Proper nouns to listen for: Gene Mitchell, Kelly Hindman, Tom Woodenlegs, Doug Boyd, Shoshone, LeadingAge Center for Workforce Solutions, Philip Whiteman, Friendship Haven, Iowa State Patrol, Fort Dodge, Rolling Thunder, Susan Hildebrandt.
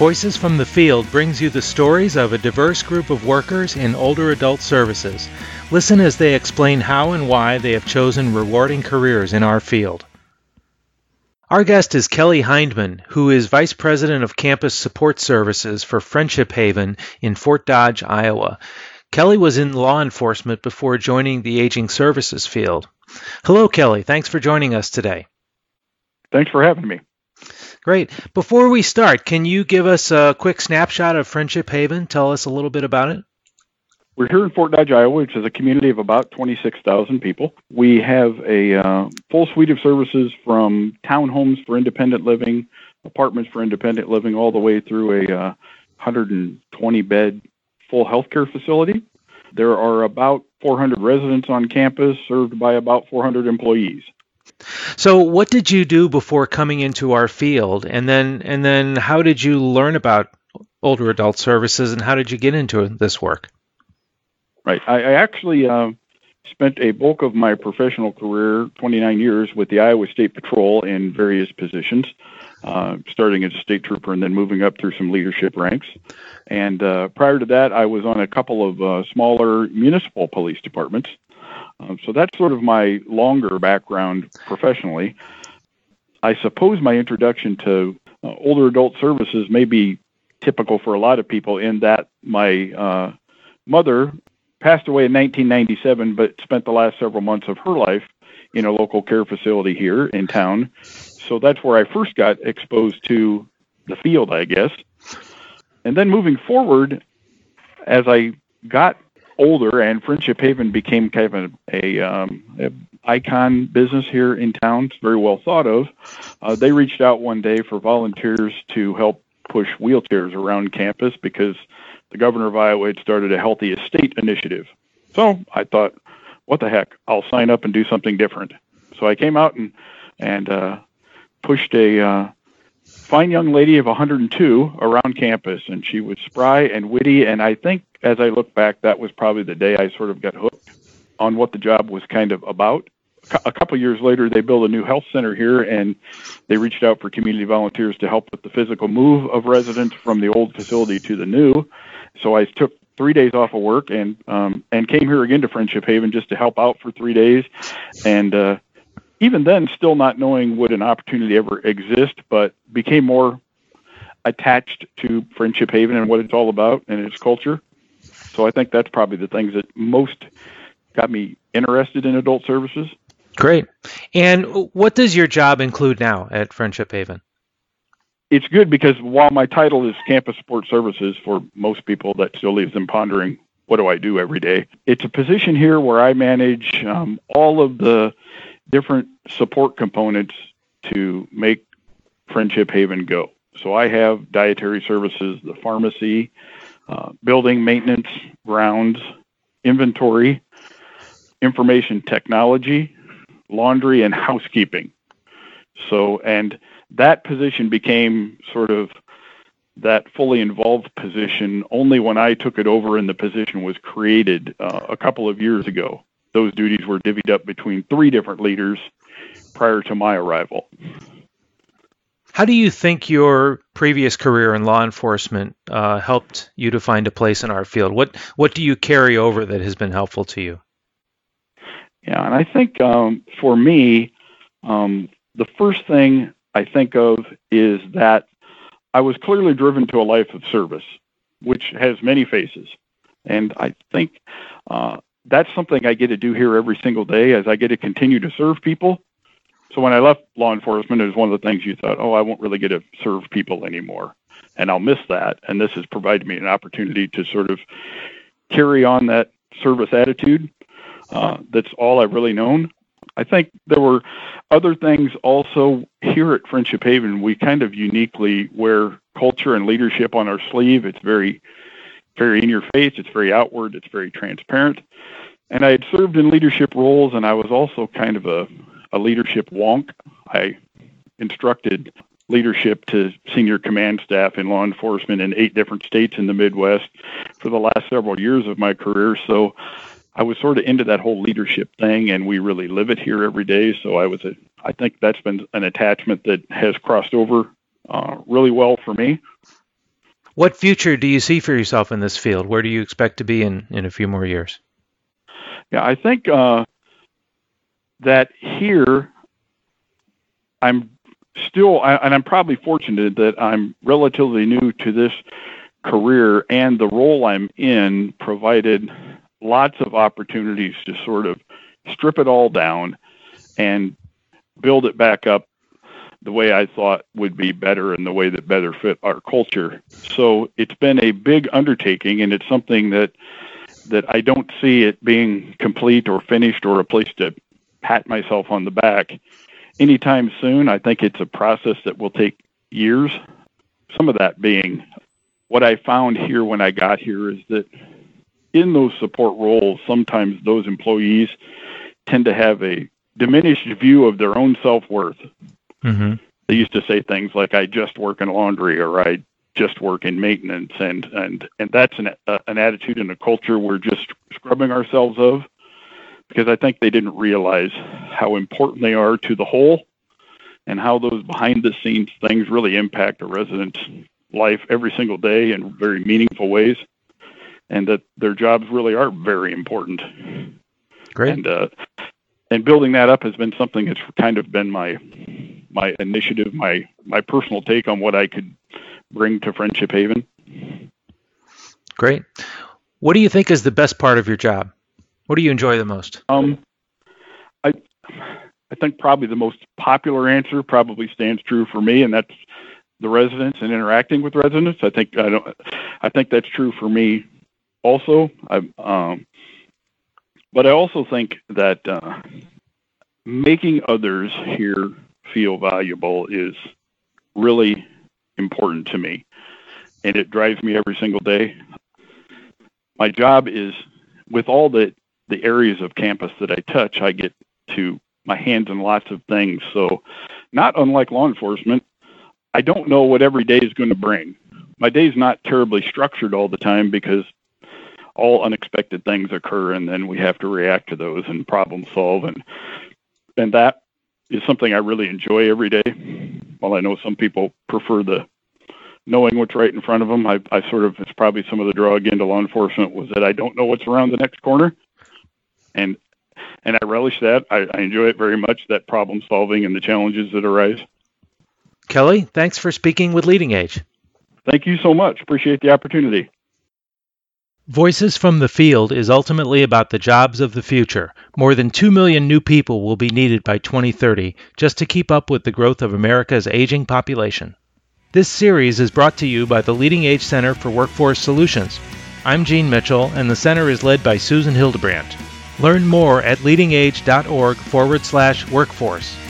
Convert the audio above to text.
Voices from the Field brings you the stories of a diverse group of workers in older adult services. Listen as they explain how and why they have chosen rewarding careers in our field. Our guest is Kelly Hindman, who is Vice President of Campus Support Services for Friendship Haven in Fort Dodge, Iowa. Kelly was in law enforcement before joining the aging services field. Hello, Kelly. Thanks for joining us today. Thanks for having me. Great. Before we start, can you give us a quick snapshot of Friendship Haven? Tell us a little bit about it. We're here in Fort Dodge, Iowa, which is a community of about 26,000 people. We have a full suite of services from townhomes for independent living, apartments for independent living, all the way through a 120-bed full healthcare facility. There are about 400 residents on campus, served by about 400 employees. So what did you do before coming into our field? And then how did you learn about older adult services, and how did you get into this work? Right. I actually spent a bulk of my professional career, 29 years, with the Iowa State Patrol in various positions, starting as a state trooper and then moving up through some leadership ranks. And prior to that, I was on a couple of smaller municipal police departments. So that's sort of my longer background professionally. I suppose my introduction to older adult services may be typical for a lot of people, in that my mother passed away in 1997, but spent the last several months of her life in a local care facility here in town. So that's where I first got exposed to the field, I guess. And then moving forward, as I got older, and Friendship Haven became kind of an icon business here in town. It's very well thought of. They reached out one day for volunteers to help push wheelchairs around campus because the governor of Iowa had started a Healthy Estate initiative. So I thought, what the heck? I'll sign up and do something different. So I came out and pushed a fine young lady of 102 around campus, and she was spry and witty, and I think as I look back, that was probably the day I sort of got hooked on what the job was kind of about. A couple of years later, they built a new health center here, and they reached out for community volunteers to help with the physical move of residents from the old facility to the new. So I took 3 days off of work and came here again to Friendship Haven just to help out for 3 days. And even then, still not knowing would an opportunity ever exist, but became more attached to Friendship Haven and what it's all about and its culture. So I think that's probably the things that most got me interested in adult services. Great. And what does your job include now at Friendship Haven? It's good because while my title is Campus Support Services, for most people that still leaves them pondering, what do I do every day? It's a position here where I manage all of the different support components to make Friendship Haven go. So I have dietary services, the pharmacy, building maintenance, grounds, inventory, information technology, laundry, and housekeeping. So, and that position became sort of that fully involved position only when I took it over and the position was created a couple of years ago. Those duties were divvied up between three different leaders prior to my arrival. How do you think your previous career in law enforcement helped you to find a place in our field? What do you carry over that has been helpful to you? Yeah, and I think for me, the first thing I think of is that I was clearly driven to a life of service, which has many faces. And I think that's something I get to do here every single day, as I get to continue to serve people. So when I left law enforcement, it was one of the things you thought, oh, I won't really get to serve people anymore, and I'll miss that. And this has provided me an opportunity to sort of carry on that service attitude. That's all I've really known. I think there were other things also here at Friendship Haven. We kind of uniquely wear culture and leadership on our sleeve. It's very, very in your face. It's very outward. It's very transparent. And I had served in leadership roles, and I was also kind of a leadership wonk. I instructed leadership to senior command staff in law enforcement in 8 different states in the Midwest for the last several years of my career. So I was sort of into that whole leadership thing, and we really live it here every day. So I think that's been an attachment that has crossed over really well for me. What future do you see for yourself in this field? Where do you expect to be in a few more years? Yeah, I think that here I'm still, and I'm probably fortunate that I'm relatively new to this career, and the role I'm in provided lots of opportunities to sort of strip it all down and build it back up the way I thought would be better and the way that better fit our culture. So it's been a big undertaking, and it's something that I don't see it being complete or finished or a place to pat myself on the back anytime soon. I think it's a process that will take years. Some of that being what I found here when I got here is that in those support roles, sometimes those employees tend to have a diminished view of their own self-worth. Mm-hmm. They used to say things like, I just work in laundry, or I just work in maintenance. And that's an attitude and a culture we're just scrubbing ourselves of, because I think they didn't realize how important they are to the whole and how those behind the scenes things really impact a resident's life every single day in very meaningful ways, and that their jobs really are very important. Great. And building that up has been something that's kind of been my initiative, my personal take on what I could bring to Friendship Haven. Great. What do you think is the best part of your job? What do you enjoy the most? I think probably the most popular answer probably stands true for me, and that's the residents and interacting with residents. I think that's true for me also. But I also think that making others here feel valuable is really important to me, and it drives me every single day. My job is, with all the areas of campus that I touch, I get to my hands in lots of things. So not unlike law enforcement, I don't know what every day is going to bring. My day's not terribly structured all the time because all unexpected things occur, and then we have to react to those and problem solve. And that is something I really enjoy every day. While I know some people prefer the knowing what's right in front of them, I sort of, it's probably some of the draw again to law enforcement, was that I don't know what's around the next corner. And I relish that. I enjoy it very much, that problem solving and the challenges that arise. Kelly, thanks for speaking with Leading Age. Thank you so much. Appreciate the opportunity. Voices from the Field is ultimately about the jobs of the future. More than 2 million new people will be needed by 2030 just to keep up with the growth of America's aging population. This series is brought to you by the LeadingAge Center for Workforce Solutions. I'm Gene Mitchell, and the center is led by Susan Hildebrandt. Learn more at leadingage.org/workforce.